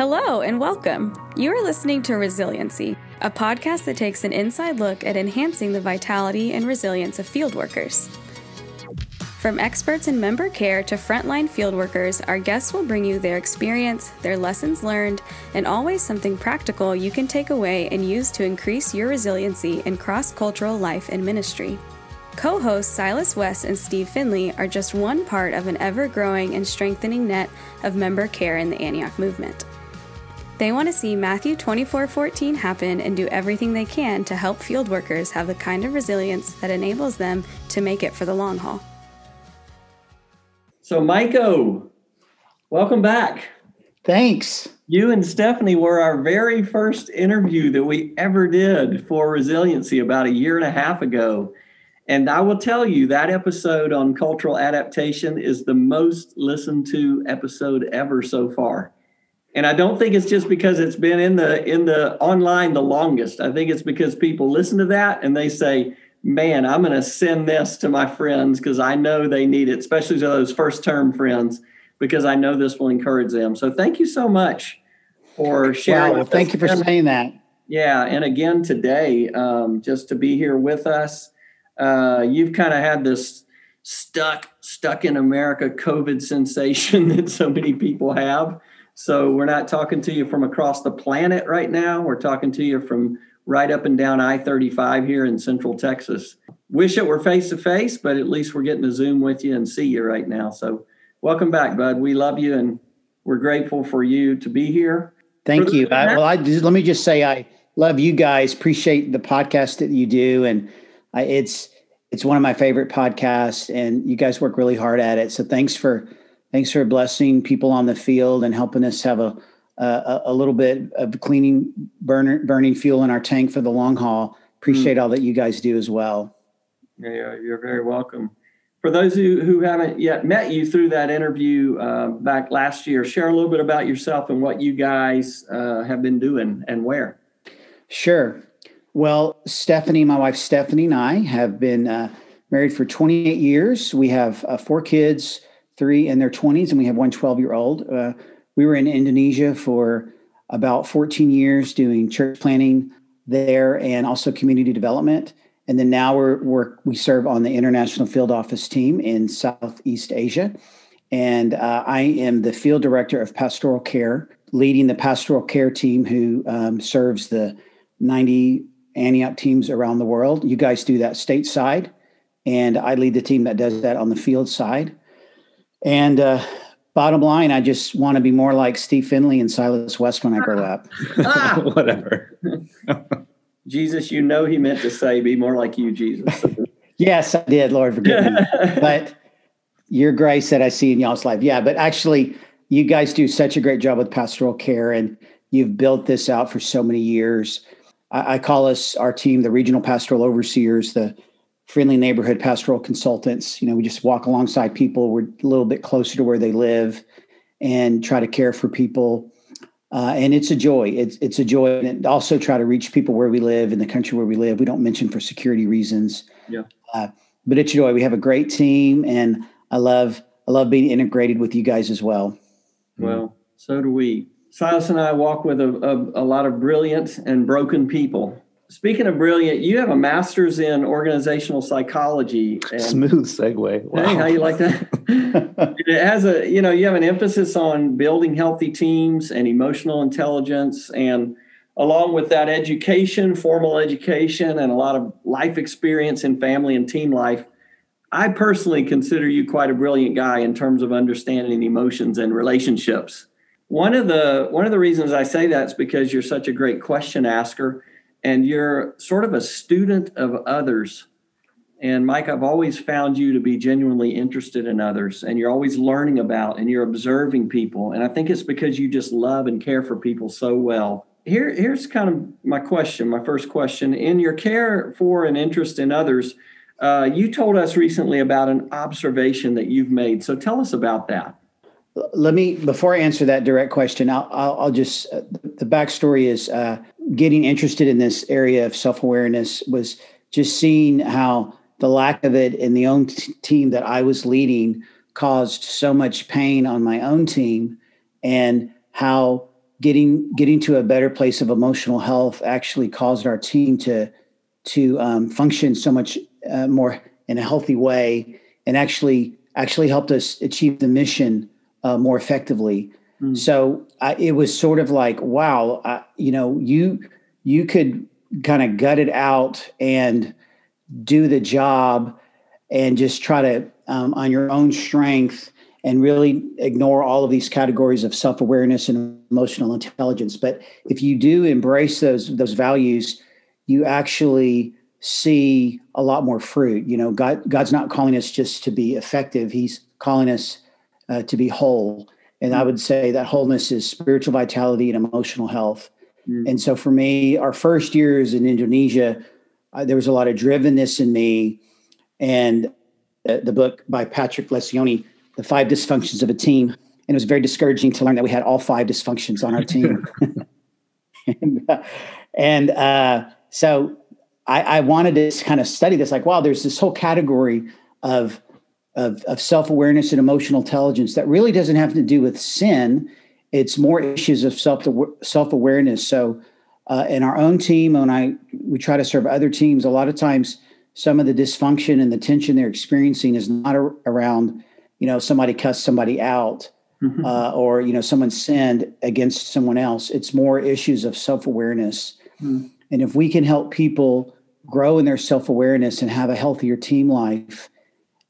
Hello and welcome. You are listening to Resiliency, a podcast that takes an inside look at enhancing the vitality and resilience of field workers. From experts in member care to frontline field workers, our guests will bring you their experience, their lessons learned, and always something practical you can take away and use to increase your resiliency in cross-cultural life and ministry. Co-hosts Silas West and Steve Finley are just one part of an ever-growing and strengthening net of member care in the Antioch Movement. They want to see Matthew 24:14 happen and do everything they can to help field workers have the kind of resilience that enables them to make it for the long haul. So, Maiko, welcome back. Thanks. You and Stephanie were our very first interview that we ever did for Resiliency about a year and a half ago. And I will tell you that episode on cultural adaptation is the most listened to episode ever so far. And I don't think it's just because it's been in the online the longest. I think it's because people listen to that and they say, man, I'm going to send this to my friends because I know they need it, especially to those first term friends, because I know this will encourage them. So thank you so much for sharing. Wow, thank you for saying that. Yeah. And again, today, just to be here with us, you've kind of had this stuck in America COVID sensation that so many people have. So we're not talking to you from across the planet right now. We're talking to you from right up and down I-35 here in Central Texas. Wish it were face-to-face, but at least we're getting to Zoom with you and see you right now. So welcome back, bud. We love you, and we're grateful for you to be here. Thank you. Let me just say I love you guys. Appreciate the podcast that you do, and it's one of my favorite podcasts, and you guys work really hard at it. So thanks for blessing people on the field and helping us have a little bit of burning fuel in our tank for the long haul. Appreciate all that you guys do as well. Yeah, you're very welcome. For those who haven't yet met you through that interview back last year, share a little bit about yourself and what you guys have been doing and where. Sure. Well, my wife Stephanie and I have been married for 28 years. We have four kids, three in their 20s, and we have one 12-year-old. We were in Indonesia for about 14 years doing church planning there and also community development. And then now we serve on the International Field Office team in Southeast Asia. And I am the field director of pastoral care, leading the pastoral care team who serves the 90 Antioch teams around the world. You guys do that stateside, and I lead the team that does that on the field side. And bottom line, I just want to be more like Steve Finley and Silas West when I grow up. Whatever. Jesus, you know he meant to say, be more like you, Jesus. Yes, I did. Lord, forgive me. But your grace that I see in y'all's life. Yeah, but actually, you guys do such a great job with pastoral care, and you've built this out for so many years. I call us, our team, the regional pastoral overseers, the friendly neighborhood pastoral consultants. You know, we just walk alongside people. We're a little bit closer to where they live and try to care for people. And it's a joy. It's a joy. And also try to reach people where we live, in the country where we live. We don't mention for security reasons. Yeah. But it's a joy. We have a great team, and I love being integrated with you guys as well. Well, so do we. Silas and I walk with a lot of brilliant and broken people. Speaking of brilliant, you have a master's in organizational psychology. And, smooth segue. Wow. Hey, how you like that? It has you have an emphasis on building healthy teams and emotional intelligence. And along with that education, formal education, and a lot of life experience in family and team life, I personally consider you quite a brilliant guy in terms of understanding emotions and relationships. One of the reasons I say that is because you're such a great question asker. And you're sort of a student of others. And Mike, I've always found you to be genuinely interested in others, and you're always learning about and you're observing people. And I think it's because you just love and care for people so well. Here's kind of my first question. In your care for and interest in others, you told us recently about an observation that you've made. So tell us about that. Before I answer that direct question, I'll just, the backstory is getting interested in this area of self-awareness was just seeing how the lack of it in the own team that I was leading caused so much pain on my own team, and how getting to a better place of emotional health actually caused our team to function so much more in a healthy way, and actually helped us achieve the mission more effectively. Mm. So it was sort of like, wow, you could kind of gut it out and do the job and just try to on your own strength and really ignore all of these categories of self-awareness and emotional intelligence. But if you do embrace those values, you actually see a lot more fruit. You know, God's not calling us just to be effective. He's calling us to be whole. And I would say that wholeness is spiritual vitality and emotional health. Mm. And so for me, our first years in Indonesia, there was a lot of drivenness in me. And the book by Patrick Lencioni, The Five Dysfunctions of a Team. And it was very discouraging to learn that we had all five dysfunctions on our team. So I wanted to kind of study this, like, wow, there's this whole category of self-awareness and emotional intelligence that really doesn't have to do with sin. It's more issues of self-awareness. So in our own team, when we try to serve other teams, a lot of times some of the dysfunction and the tension they're experiencing is not around, somebody cussed somebody out, mm-hmm. Or, someone sinned against someone else. It's more issues of self-awareness. Mm-hmm. And if we can help people grow in their self-awareness and have a healthier team life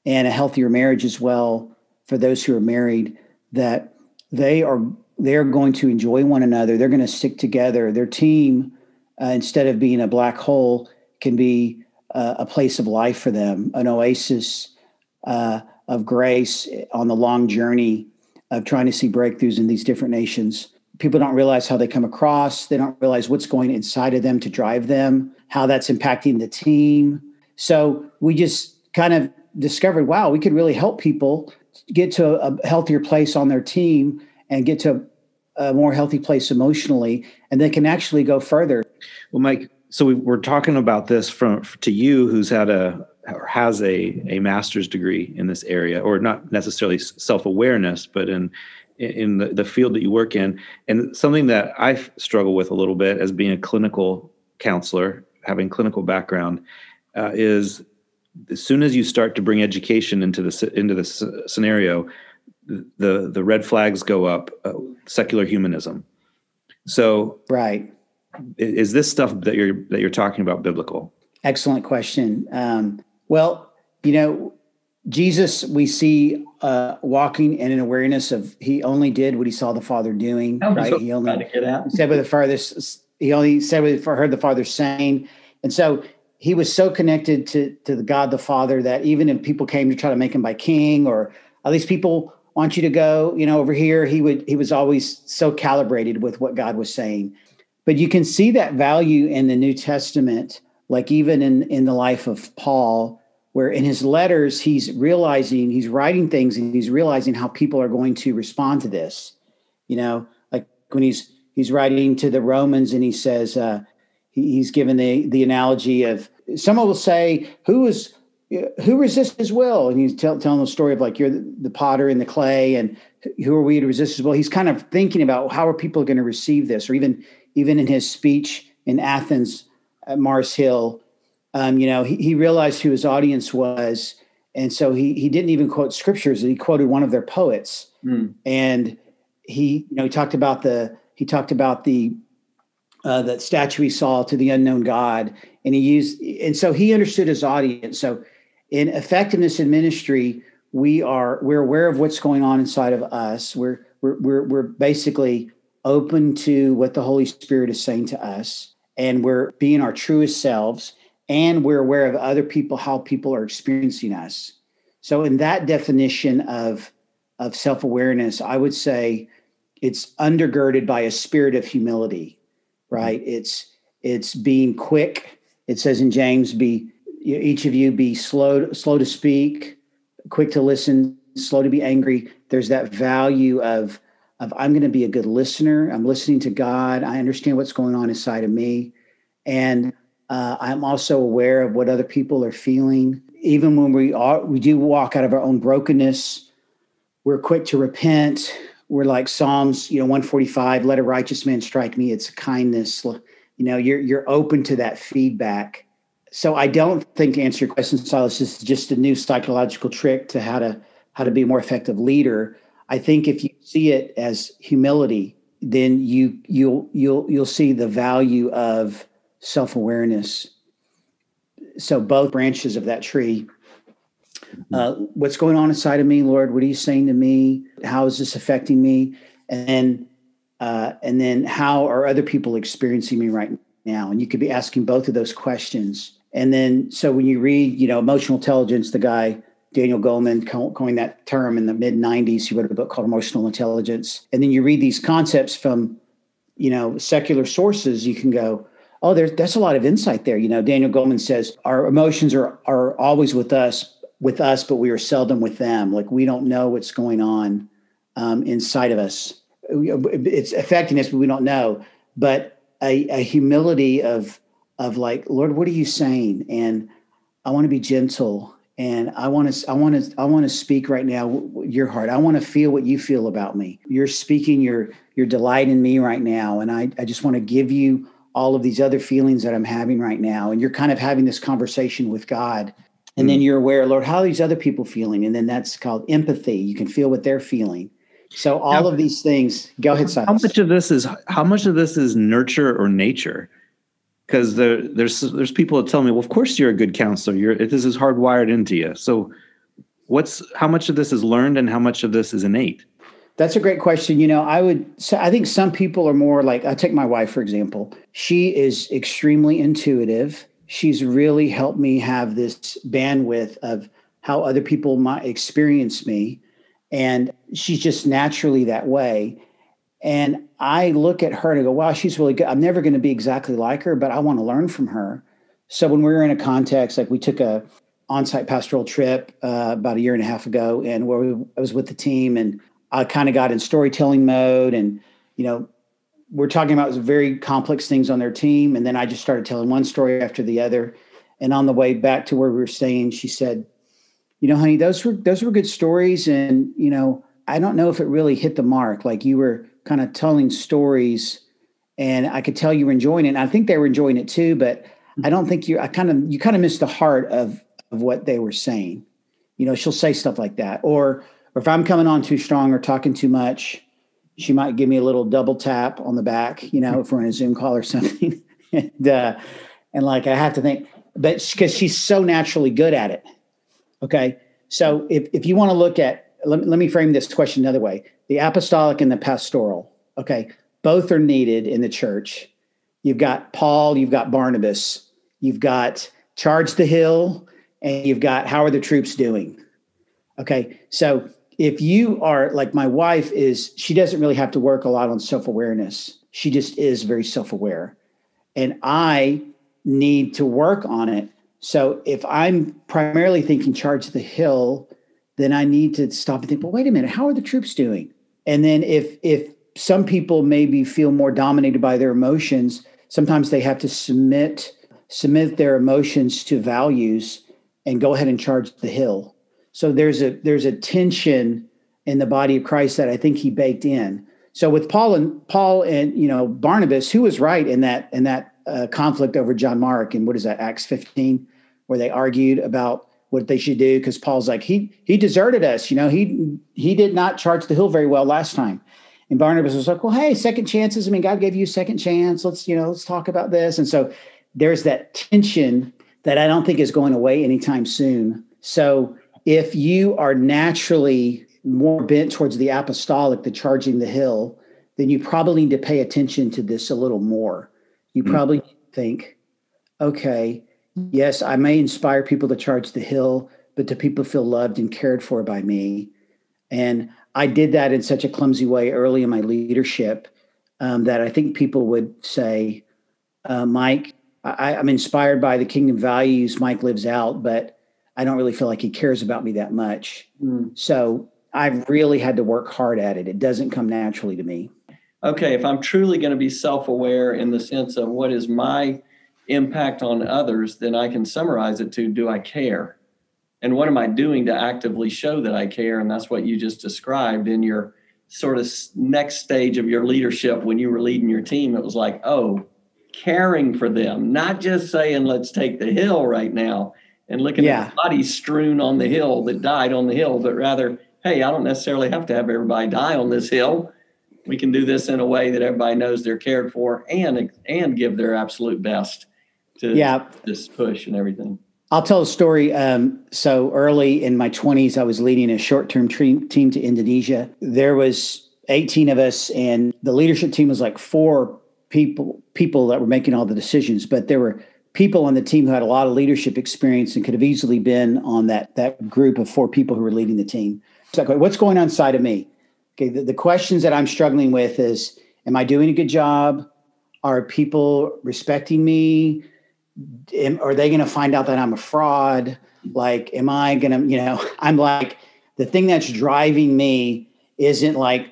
and a healthier marriage as well, for those who are married, that they're going to enjoy one another. They're going to stick together. Their team, instead of being a black hole, can be a place of life for them, an oasis of grace on the long journey of trying to see breakthroughs in these different nations. People don't realize how they come across. They don't realize what's going inside of them to drive them, how that's impacting the team. So we just kind of discovered, wow, we could really help people get to a healthier place on their team and get to a more healthy place emotionally, and they can actually go further. Well, Mike, so we're talking about this to you, who's had a master's degree in this area, or not necessarily self-awareness, but in the field that you work in. And something that I struggle with a little bit as being a clinical counselor, having clinical background, is as soon as you start to bring education into this scenario, the red flags go up, secular humanism. So right. Is this stuff that you're talking about biblical? Excellent question. Jesus, we see walking in an awareness of he only did what he saw the Father doing. Right? He only said what the Father. He only said what heard the Father saying, and so he was so connected to the God the Father that even if people came to try to make him by king, or at least people want you to go, over here, he was always so calibrated with what God was saying. But you can see that value in the New Testament, like even in the life of Paul, where in his letters, he's writing things and he's realizing how people are going to respond to this. Like when he's writing to the Romans and he says, he's given the analogy of, someone will say, who resists his will? And he's telling the story of like, you're the potter and the clay, and who are we to resist his will? He's kind of thinking about how are people going to receive this? Or even in his speech in Athens at Mars Hill, he realized who his audience was, and so he didn't even quote scriptures. He quoted one of their poets, and he talked about that statue he saw to the unknown God, and so he understood his audience. So, in effectiveness in ministry, we're aware of what's going on inside of us. We're basically open to what the Holy Spirit is saying to us, and we're being our truest selves. And we're aware of other people, how people are experiencing us. So in that definition of self-awareness, I would say it's undergirded by a spirit of humility, right? It's being quick. It says in James, each of you be slow to speak, quick to listen, slow to be angry. There's that value of I'm going to be a good listener. I'm listening to God. I understand what's going on inside of me. And I'm also aware of what other people are feeling. Even when we do walk out of our own brokenness, we're quick to repent. were like Psalms, 145, let a righteous man strike me. It's kindness. You're open to that feedback. So I don't think, to answer your question, Silas, this is just a new psychological trick to how to be a more effective leader. I think if you see it as humility, then you'll see the value of self-awareness. So both branches of that tree. What's going on inside of me, Lord? What are you saying to me? How is this affecting me? And then how are other people experiencing me right now? And you could be asking both of those questions. And then, so when you read, Emotional Intelligence, the guy, Daniel Goleman, coined that term in the mid-90s. He wrote a book called Emotional Intelligence. And then you read these concepts from, secular sources. You can go, oh, that's a lot of insight there. Daniel Goleman says, our emotions are always with us, but we are seldom with them. Like, we don't know what's going on inside of us. It's affecting us, but we don't know. But a humility of like, Lord, what are you saying? And I want to be gentle. And I want to speak right now your heart. I want to feel what you feel about me. You're speaking your delight in me right now. And I just want to give you all of these other feelings that I'm having right now. And you're kind of having this conversation with God. And then you're aware, Lord, how are these other people feeling? And then that's called empathy. You can feel what they're feeling. So all of these things, go ahead, Silas. How much of this is nurture or nature? Because there's people that tell me, well, of course you're a good counselor. This is hardwired into you. So how much of this is learned and how much of this is innate? That's a great question. I think some people are more like, I take my wife, for example. She is extremely intuitive. She's really helped me have this bandwidth of how other people might experience me. And she's just naturally that way. And I look at her and I go, wow, she's really good. I'm never going to be exactly like her, but I want to learn from her. So when we were in a context, like we took a on-site pastoral trip about a year and a half ago, and I was with the team, and I kind of got in storytelling mode, and, we're talking about very complex things on their team. And then I just started telling one story after the other. And on the way back to where we were staying, she said, honey, those were good stories. And, I don't know if it really hit the mark. Like, you were kind of telling stories and I could tell you were enjoying it. And I think they were enjoying it too, but I don't think you kind of missed the heart of what they were saying. She'll say stuff like that. Or if I'm coming on too strong or talking too much, she might give me a little double tap on the back, if we're in a Zoom call or something. and like, I have to think, but because she's so naturally good at it. Okay. So if you want to look at, let me frame this question another way. The apostolic and the pastoral. Okay. Both are needed in the church. You've got Paul, you've got Barnabas, you've got Charge the Hill, and you've got How Are the Troops Doing? Okay. So if you are like my wife is, she doesn't really have to work a lot on self-awareness. She just is very self-aware. And I need to work on it. So if I'm primarily thinking Charge the Hill, then I need to stop and think, well, wait a minute, how are the troops doing? And then if some people maybe feel more dominated by their emotions, sometimes they have to submit their emotions to values and go ahead and charge the hill. So there's a tension in the body of Christ that I think he baked in. So with Paul and Barnabas, who was right in that conflict over John Mark, and what is that, Acts 15, where they argued about what they should do, because Paul's like, he deserted us, he did not charge the hill very well last time. And Barnabas was like, well, hey, second chances. I mean, God gave you a second chance. Let's talk about this. And so there's that tension that I don't think is going away anytime soon. So if you are naturally more bent towards the apostolic, the charging the hill, then you probably need to pay attention to this a little more. You probably think, okay, yes, I may inspire people to charge the hill, but do people feel loved and cared for by me? And I did that in such a clumsy way early in my leadership that I think people would say, Mike, I'm inspired by the kingdom values Mike lives out, but I don't really feel like he cares about me that much. So I've really had to work hard at it. It doesn't come naturally to me. Okay, if I'm truly going to be self-aware in the sense of what is my impact on others, then I can summarize it to, do I care? And what am I doing to actively show that I care? And that's what you just described in your sort of next stage of your leadership when you were leading your team, it was like, oh, caring for them, not just saying, let's take the hill right now and looking at bodies strewn on the hill that died on the hill, but rather, hey, I don't necessarily have to have everybody die on this hill. We can do this in a way that everybody knows they're cared for and give their absolute best to this push and everything. I'll tell a story. So early in my 20s, I was leading a short-term team to Indonesia. There was 18 of us, and the leadership team was like four people that were making all the decisions, but there were people on the team who had a lot of leadership experience and could have easily been on that group of four people who were leading the team. It's like, what's going on inside of me? Okay, the questions that I'm struggling with is, am I doing a good job? Are people respecting me? Are they going to find out that I'm a fraud? Like, am I going to, I'm like, the thing that's driving me isn't like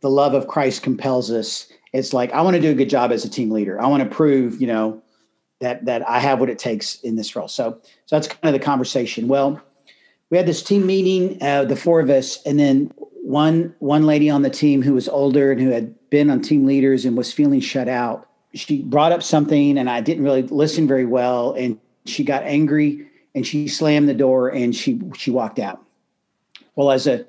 the love of Christ compels us. It's like, I want to do a good job as a team leader. I want to prove, that I have what it takes in this role. So that's kind of the conversation. Well, we had this team meeting, the four of us, and then one lady on the team who was older and who had been on team leaders and was feeling shut out. She brought up something and I didn't really listen very well. And she got angry and she slammed the door and she walked out. Well, as a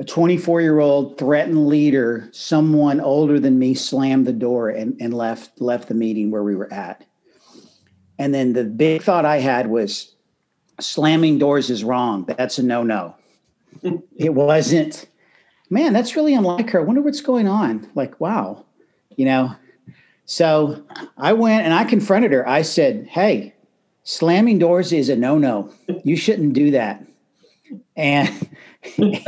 24-year-old threatened leader, someone older than me slammed the door and left the meeting where we were at. And then the big thought I had was, slamming doors is wrong. That's a no-no. It wasn't, man, that's really unlike her. I wonder what's going on. Like, wow, So I went and I confronted her. I said, hey, slamming doors is a no-no. You shouldn't do that. And she's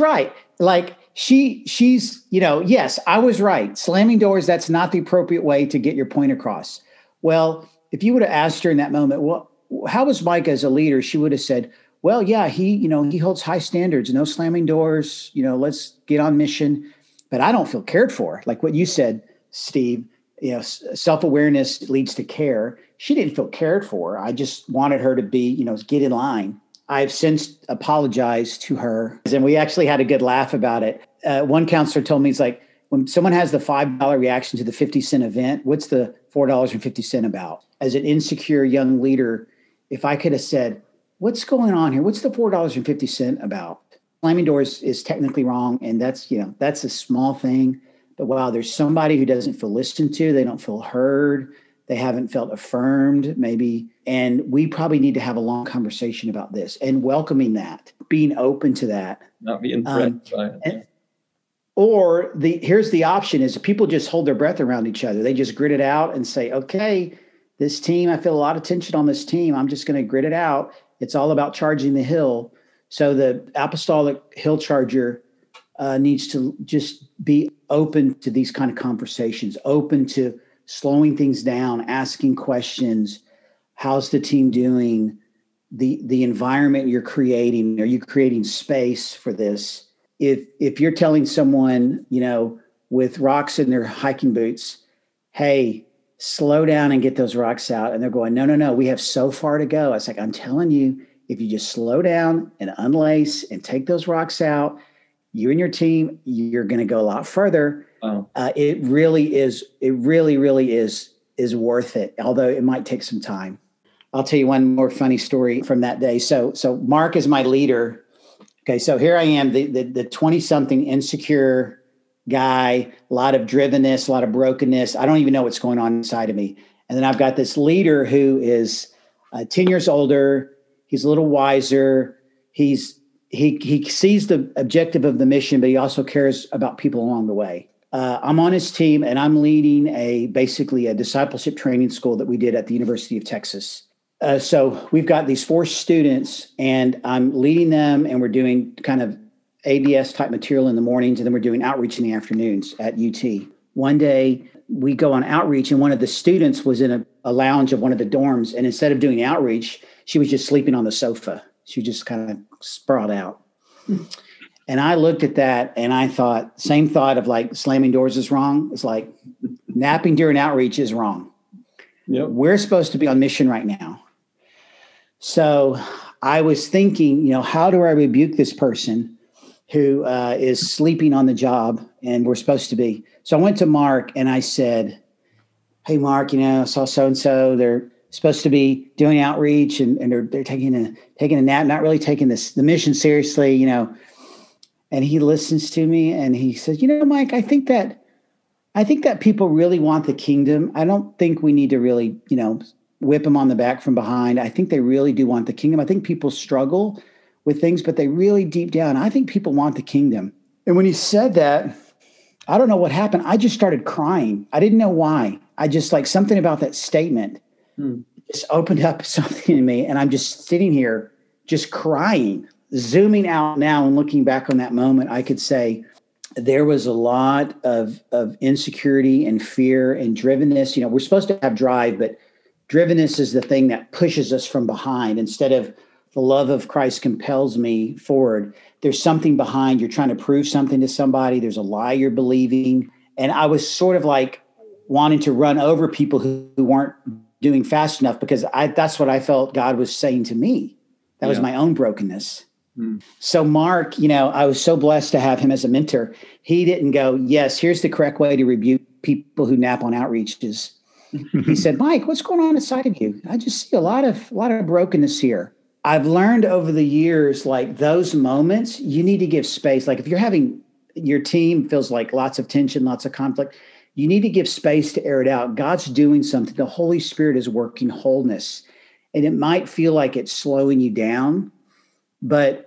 right. Like she's yes, I was right. Slamming doors, that's not the appropriate way to get your point across. Well, if you would have asked her in that moment, well, how was Mike as a leader? She would have said, well, yeah, he holds high standards, no slamming doors, let's get on mission. But I don't feel cared for. Like what you said, Steve, self-awareness leads to care. She didn't feel cared for. I just wanted her to be, get in line. I've since apologized to her. And we actually had a good laugh about it. One counselor told me, he's like, when someone has the $5 reaction to the 50-cent event, what's the $4.50 about? As an insecure young leader, if I could have said, what's going on here? What's the $4.50 about? Slamming doors is technically wrong, and that's a small thing. But wow, there's somebody who doesn't feel listened to. They don't feel heard. They haven't felt affirmed, maybe. And we probably need to have a long conversation about this and welcoming that, being open to that. Not being threatened by it. Here's the option is people just hold their breath around each other. They just grit it out and say, okay, this team, I feel a lot of tension on this team. I'm just going to grit it out. It's all about charging the hill. So the apostolic hill charger needs to just be open to these kind of conversations, open to slowing things down, asking questions. How's the team doing? The environment you're creating, are you creating space for this? If you're telling someone, with rocks in their hiking boots, hey, slow down and get those rocks out. And they're going, no, we have so far to go. It's like, I'm telling you, if you just slow down and unlace and take those rocks out, you and your team, you're going to go a lot further. Wow. It really is worth it. Although it might take some time. I'll tell you one more funny story from that day. So Mark is my leader. Okay. So here I am, the 20 something insecure guy, a lot of drivenness, a lot of brokenness. I don't even know what's going on inside of me. And then I've got this leader who is 10 years older. He's a little wiser. He sees the objective of the mission, but he also cares about people along the way. I'm on his team, and I'm leading basically a discipleship training school that we did at the University of Texas. So we've got these four students, and I'm leading them, and we're doing kind of ABS-type material in the mornings, and then we're doing outreach in the afternoons at UT. One day, we go on outreach, and one of the students was in a lounge of one of the dorms, and instead of doing outreach, she was just sleeping on the sofa. She just kind of sprawled out. And I looked at that and I thought, same thought of like slamming doors is wrong. It's like napping during outreach is wrong. Yep. We're supposed to be on mission right now. So I was thinking, how do I rebuke this person? who is sleeping on the job, and we're supposed to be. So I went to Mark and I said, hey, Mark, you know, I saw so-and-so. They're supposed to be doing outreach and they're taking a nap, not really taking this, the mission seriously, you know. And he listens to me and he says, you know, Mike, I think that people really want the kingdom. I don't think we need to really, you know, whip them on the back from behind. I think they really do want the kingdom. I think people struggle with things, but they really deep down, I think people want the kingdom. And when he said that, I don't know what happened. I just started crying. I didn't know why. I just like something about that statement just opened up something in me. And I'm just sitting here just crying. Zooming out now and looking back on that moment, I could say there was a lot of insecurity and fear and drivenness. You know, we're supposed to have drive, but drivenness is the thing that pushes us from behind. Instead of the love of Christ compels me forward, there's something behind. You're trying to prove something to somebody. There's a lie you're believing. And I was sort of like wanting to run over people who weren't doing fast enough because that's what I felt God was saying to me. That was my own brokenness. So Mark, you know, I was so blessed to have him as a mentor. He didn't go, yes, here's the correct way to rebuke people who nap on outreaches. He said, Mike, what's going on inside of you? I just see a lot of brokenness here. I've learned over the years, like those moments, you need to give space. Like if you're having your team feels like lots of tension, lots of conflict, you need to give space to air it out. God's doing something. The Holy Spirit is working wholeness. And it might feel like it's slowing you down, but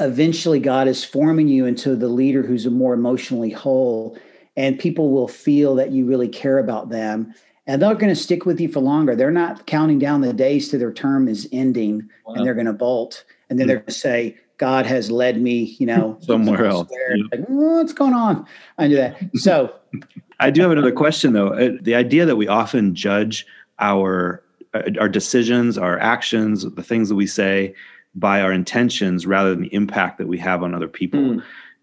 eventually God is forming you into the leader who's a more emotionally whole, and people will feel that you really care about them, and they're going to stick with you for longer. They're not counting down the days to their term is ending. Wow. And they're going to bolt, and then they're going to say, God has led me, you know, somewhere else. Yeah. Like, what's going on? I knew that. So I do have another question though. The idea that we often judge our decisions, our actions, the things that we say, by our intentions rather than the impact that we have on other people.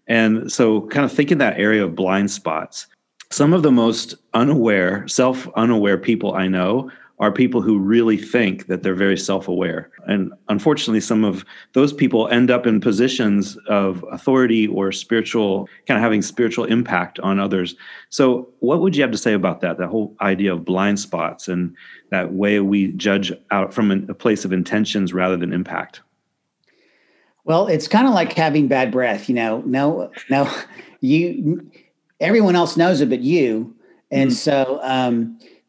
And so kind of think in that area of blind spots. Some of the most self-unaware people I know are people who really think that they're very self-aware. And unfortunately, some of those people end up in positions of authority or having spiritual impact on others. So what would you have to say about that whole idea of blind spots and that way we judge out from a place of intentions rather than impact? Well, it's kind of like having bad breath, you know, everyone else knows it, but you. And so,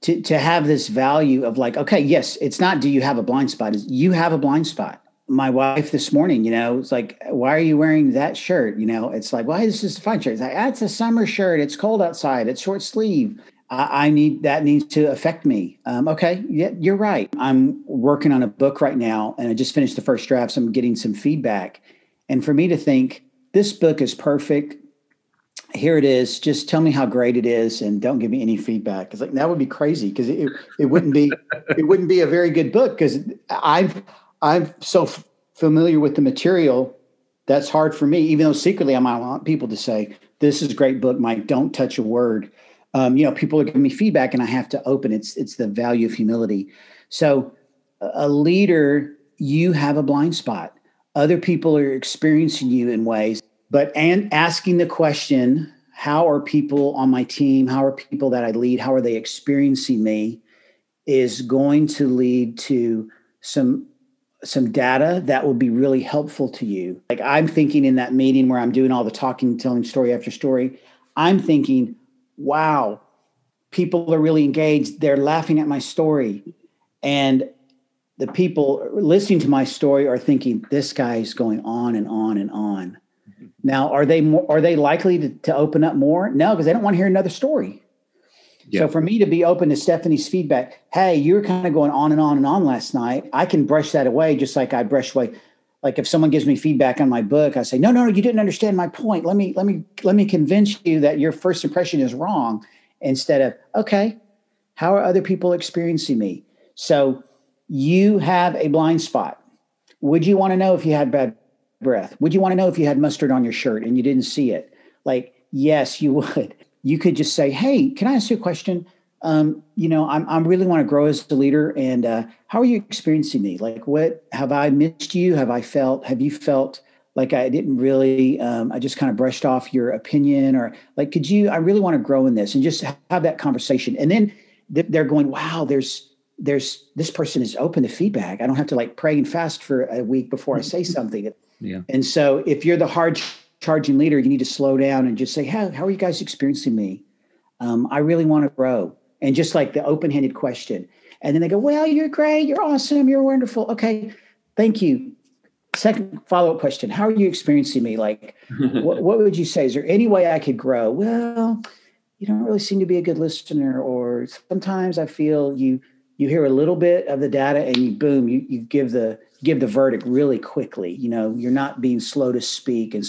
to have this value of like, okay, yes, it's not, do you have a blind spot? It's, you have a blind spot. My wife this morning, you know, it's like, why are you wearing that shirt? You know, it's like, why is this a fine shirt? It's like, that's a summer shirt. It's cold outside. It's short sleeve. That needs to affect me. Okay. Yeah, you're right. I'm working on a book right now and I just finished the first draft. So I'm getting some feedback. And for me to think this book is perfect. Here it is. Just tell me how great it is and don't give me any feedback. It's like, that would be crazy. Cause it wouldn't be a very good book. Cause I'm so familiar with the material. That's hard for me, even though secretly I might want people to say, this is a great book, Mike, don't touch a word. You know, people are giving me feedback and I have to open. It's the value of humility. So a leader, you have a blind spot. Other people are experiencing you in ways, but asking the question, how are people on my team? How are people that I lead? How are they experiencing me? Is going to lead to some data that will be really helpful to you. Like I'm thinking in that meeting where I'm doing all the talking, telling story after story, I'm thinking, wow, people are really engaged. They're laughing at my story. And the people listening to my story are thinking, this guy's going on and on and on. Mm-hmm. Now, are they likely to open up more? No, because they don't want to hear another story. Yeah. So for me to be open to Stephanie's feedback, hey, you were kind of going on and on and on last night. I can brush that away just like I brush away. Like if someone gives me feedback on my book, I say, no, you didn't understand my point. Let me convince you that your first impression is wrong instead of, okay, how are other people experiencing me? So you have a blind spot. Would you want to know if you had bad breath? Would you want to know if you had mustard on your shirt and you didn't see it? Like, yes, you would. You could just say, hey, can I ask you a question? You know, I really want to grow as a leader. And how are you experiencing me? Like, what have I missed you? Have you felt like I didn't really, I just kind of brushed off your opinion, or like, could you, I really want to grow in this, and just have that conversation. And then they're going, wow, there's this person is open to feedback. I don't have to like pray and fast for a week before I say something. Yeah. And so if you're the hard charging leader, you need to slow down and just say, how are you guys experiencing me? I really want to grow. And just like the open-handed question. And then they go, well, you're great. You're awesome. You're wonderful. Okay. Thank you. Second follow-up question. How are you experiencing me? Like, what would you say? Is there any way I could grow? Well, you don't really seem to be a good listener, or sometimes I feel you hear a little bit of the data and you boom, you give the verdict really quickly. You know, you're not being slow to speak and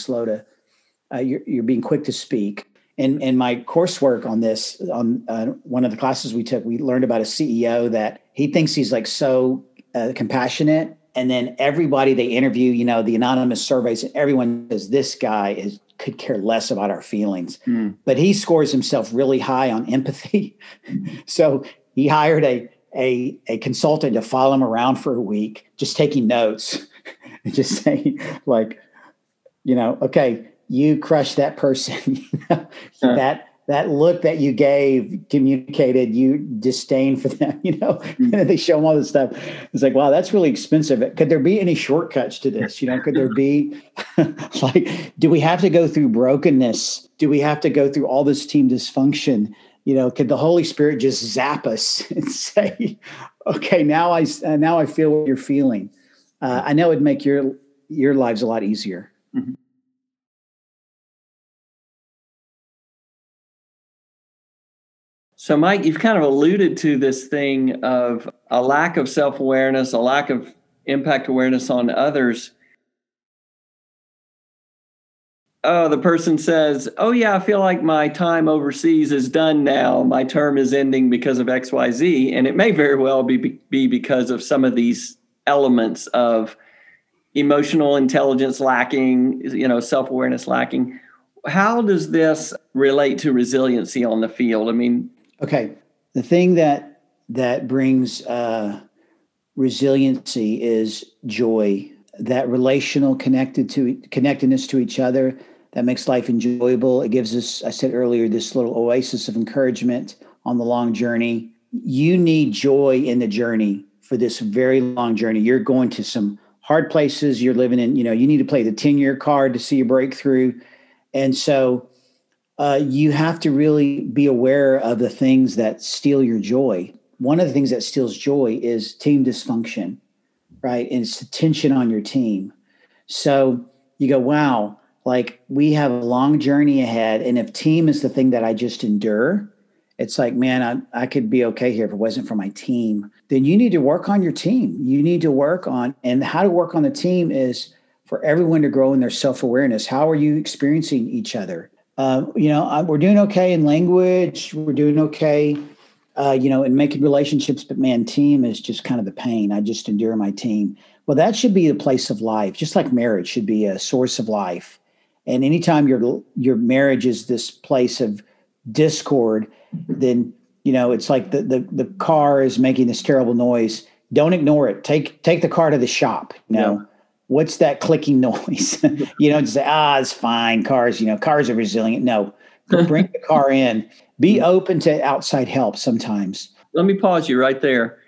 you're being quick to speak. And my coursework on this, on one of the classes we took, we learned about a CEO that he thinks he's like so compassionate. And then everybody they interview, you know, the anonymous surveys, and everyone says this guy could care less about our feelings. Mm. But he scores himself really high on empathy. So he hired a consultant to follow him around for a week, just taking notes and just saying like, you know, okay, you crushed that person. You know, sure. That look that you gave communicated you disdain for them, you know, mm-hmm. And they show them all this stuff. It's like, wow, that's really expensive. Could there be any shortcuts to this? You know, could there be like, do we have to go through brokenness? Do we have to go through all this team dysfunction? You know, could the Holy Spirit just zap us and say, okay, now I feel what you're feeling. I know it'd make your lives a lot easier. Mm-hmm. So, Mike, you've kind of alluded to this thing of a lack of self-awareness, a lack of impact awareness on others. Oh, the person says, oh, yeah, I feel like my time overseas is done now. My term is ending because of X, Y, Z. And it may very well be because of some of these elements of emotional intelligence lacking, you know, self-awareness lacking. How does this relate to resiliency on the field? I mean, okay. The thing that brings resiliency is joy, that relational connectedness to each other that makes life enjoyable. It gives us, I said earlier, this little oasis of encouragement on the long journey. You need joy in the journey for this very long journey. You're going to some hard places. You're living in, you know, you need to play the 10-year card to see a breakthrough. And so you have to really be aware of the things that steal your joy. One of the things that steals joy is team dysfunction, right? And it's the tension on your team. So you go, wow, like we have a long journey ahead. And if team is the thing that I just endure, it's like, man, I could be okay here if it wasn't for my team. Then you need to work on your team. You need to work on, and how to work on the team is for everyone to grow in their self-awareness. How are you experiencing each other? You know, we're doing okay in language. We're doing okay, you know, in making relationships. But man, team is just kind of the pain. I just endure my team. Well, that should be the place of life, just like marriage should be a source of life. And anytime your marriage is this place of discord, then, you know, it's like the car is making this terrible noise. Don't ignore it. Take the car to the shop, you know. Yeah. What's that clicking noise? You know, just say, it's fine. Cars, you know, cars are resilient. No, bring the car in. Be open to outside help sometimes. Let me pause you right there.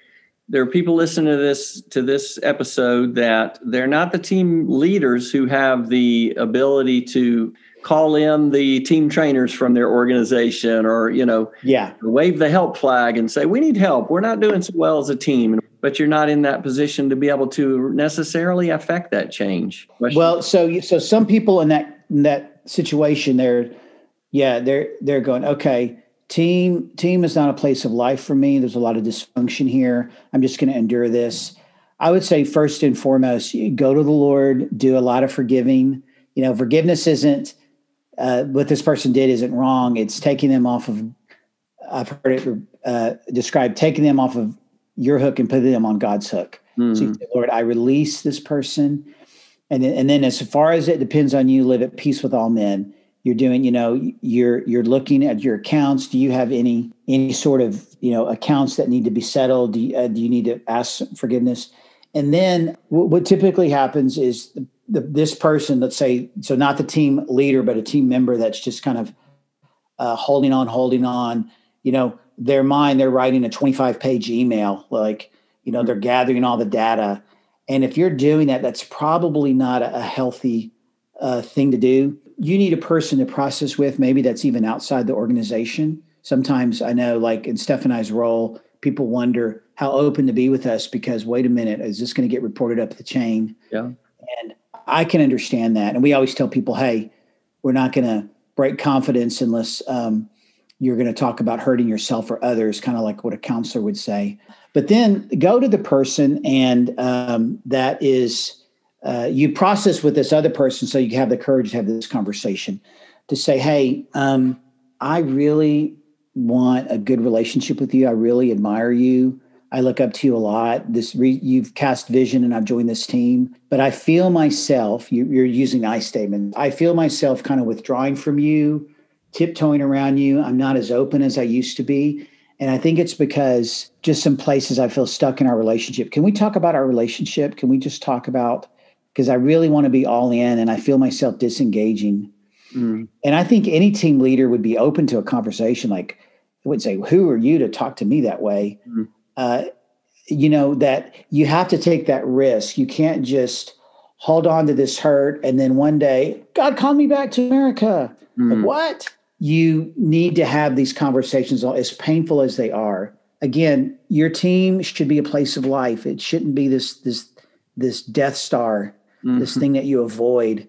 There are people listening to this episode that they're not the team leaders who have the ability to call in the team trainers from their organization or, you know, wave the help flag and say, we need help. We're not doing so well as a team. But you're not in that position to be able to necessarily affect that change. Well, so some people in that situation, they're going, okay, team is not a place of life for me. There's a lot of dysfunction here. I'm just going to endure this. I would say first and foremost, you go to the Lord, do a lot of forgiving. You know, forgiveness isn't what this person did isn't wrong. It's taking them off of, I've heard it described, taking them off of your hook and putting them on God's hook. Mm-hmm. So you say, Lord, I release this person. And then as far as it depends on you, live at peace with all men. You're doing, you know, you're looking at your accounts. Do you have any sort of, you know, accounts that need to be settled? Do you need to ask forgiveness? And then what typically happens is this person, let's say, so not the team leader, but a team member that's just kind of holding on, you know, their mind, they're writing a 25-page email, like, you know, they're gathering all the data. And if you're doing that, that's probably not a healthy thing to do. You need a person to process with, maybe that's even outside the organization. Sometimes I know, like in Steph and I's role, people wonder how open to be with us because, wait a minute, is this going to get reported up the chain? Yeah. And I can understand that. And we always tell people, hey, we're not going to break confidence unless you're going to talk about hurting yourself or others, kind of like what a counselor would say. But then go to the person and that is, you process with this other person so you have the courage to have this conversation to say, hey, I really want a good relationship with you. I really admire you. I look up to you a lot. You've cast vision and I've joined this team, but I feel myself, you're using I statement. I feel myself kind of withdrawing from you, tiptoeing around you. I'm not as open as I used to be. And I think it's because just some places I feel stuck in our relationship. Can we talk about our relationship? Can we just talk about, because I really want to be all in and I feel myself disengaging. Mm. And I think any team leader would be open to a conversation. Like I would say, who are you to talk to me that way? Mm. You know, that you have to take that risk. You can't just hold on to this hurt. And then one day, God, call me back to America. Mm. Like, what? You need to have these conversations, as painful as they are. Again, your team should be a place of life. It shouldn't be this Death Star, mm-hmm. this thing that you avoid.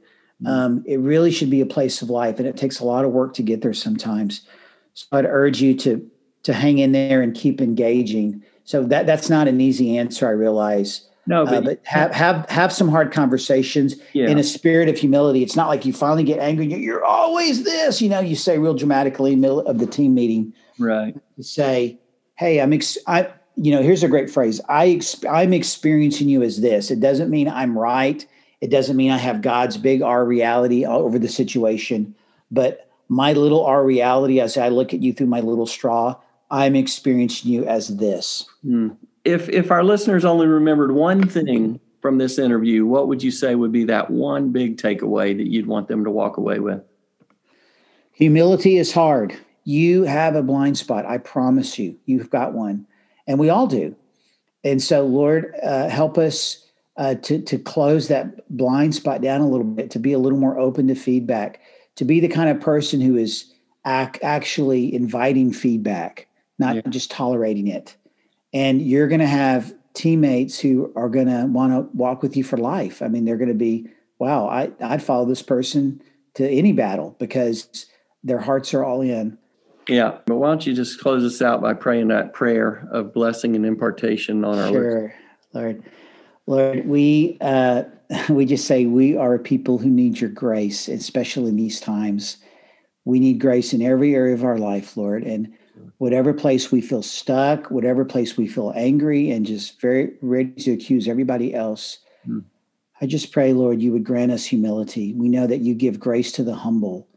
It really should be a place of life, and it takes a lot of work to get there sometimes. So I'd urge you to hang in there and keep engaging. So that's not an easy answer, I realize. No, but have some hard conversations in a spirit of humility. It's not like you finally get angry. You're always this, you know, you say real dramatically in the middle of the team meeting, right? You say, hey, here's a great phrase. I'm experiencing you as this. It doesn't mean I'm right. It doesn't mean I have God's big R reality over the situation, but my little R reality, as I look at you through my little straw, I'm experiencing you as this. Mm. If our listeners only remembered one thing from this interview, what would you say would be that one big takeaway that you'd want them to walk away with? Humility is hard. You have a blind spot. I promise you, you've got one. And we all do. And so, Lord, help us to close that blind spot down a little bit, to be a little more open to feedback, to be the kind of person who is actually inviting feedback, not just tolerating it. And you're going to have teammates who are going to want to walk with you for life. I mean, they're going to be, wow, I'd follow this person to any battle because their hearts are all in. Yeah. But why don't you just close us out by praying that prayer of blessing and impartation on our listeners? Sure, Lord, we just say we are a people who need your grace, especially in these times. We need grace in every area of our life, Lord. And whatever place we feel stuck, whatever place we feel angry and just very ready to accuse everybody else. Mm. I just pray, Lord, you would grant us humility. We know that you give grace to the humble.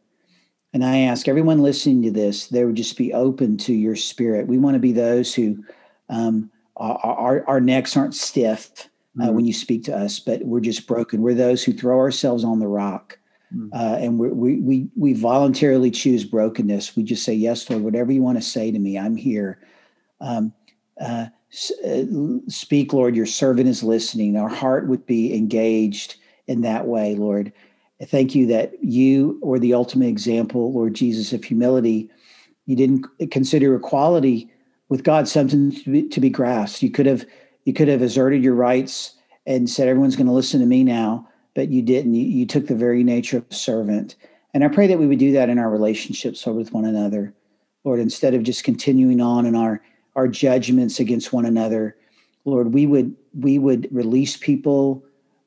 And I ask everyone listening to this, they would just be open to your spirit. We want to be those who our necks aren't stiff when you speak to us, but we're just broken. We're those who throw ourselves on the rock. And we voluntarily choose brokenness. We just say, yes, Lord, whatever you want to say to me, I'm here. Speak, Lord, your servant is listening. Our heart would be engaged in that way, Lord. Thank you that you were the ultimate example, Lord Jesus, of humility. You didn't consider equality with God something to be grasped. You could have asserted your rights and said, everyone's going to listen to me now. But you didn't. You took the very nature of a servant. And I pray that we would do that in our relationships with one another, Lord, instead of just continuing on in our judgments against one another. Lord, we would release people.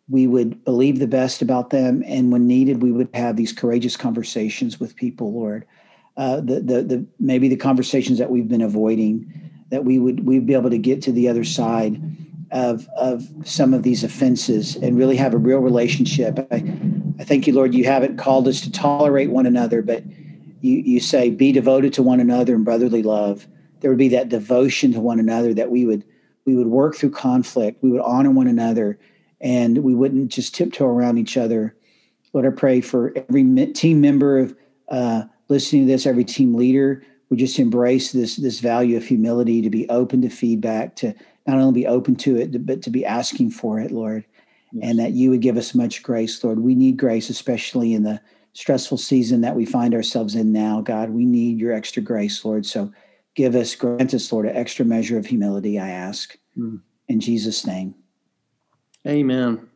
We would believe the best about them. And when needed, we would have these courageous conversations with people, Lord. Maybe the conversations that we've been avoiding, that we'd be able to get to the other side of some of these offenses and really have a real relationship. I thank you, Lord, you haven't called us to tolerate one another, but you say, be devoted to one another in brotherly love. There would be that devotion to one another that we would work through conflict. We would honor one another and we wouldn't just tiptoe around each other. Lord, I pray for every team member of listening to this, every team leader, we just embrace this value of humility, to be open to feedback, to not only be open to it, but to be asking for it, Lord, yes. And that you would give us much grace, Lord. We need grace, especially in the stressful season that we find ourselves in now. God, we need your extra grace, Lord. So grant us, Lord, an extra measure of humility, I ask. In Jesus' name. Amen.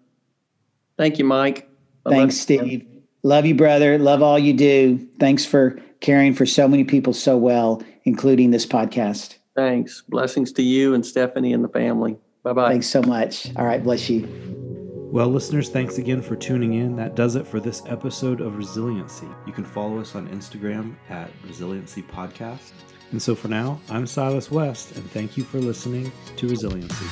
Thank you, Mike. Thanks, Steve. Love you, brother. Love all you do. Thanks for caring for so many people so well, including this podcast. Thanks. Blessings to you and Stephanie and the family. Bye-bye. Thanks so much. All right. Bless you. Well, listeners, thanks again for tuning in. That does it for this episode of Resiliency. You can follow us on Instagram at Resiliency Podcast. And so for now, I'm Silas West, and thank you for listening to Resiliency.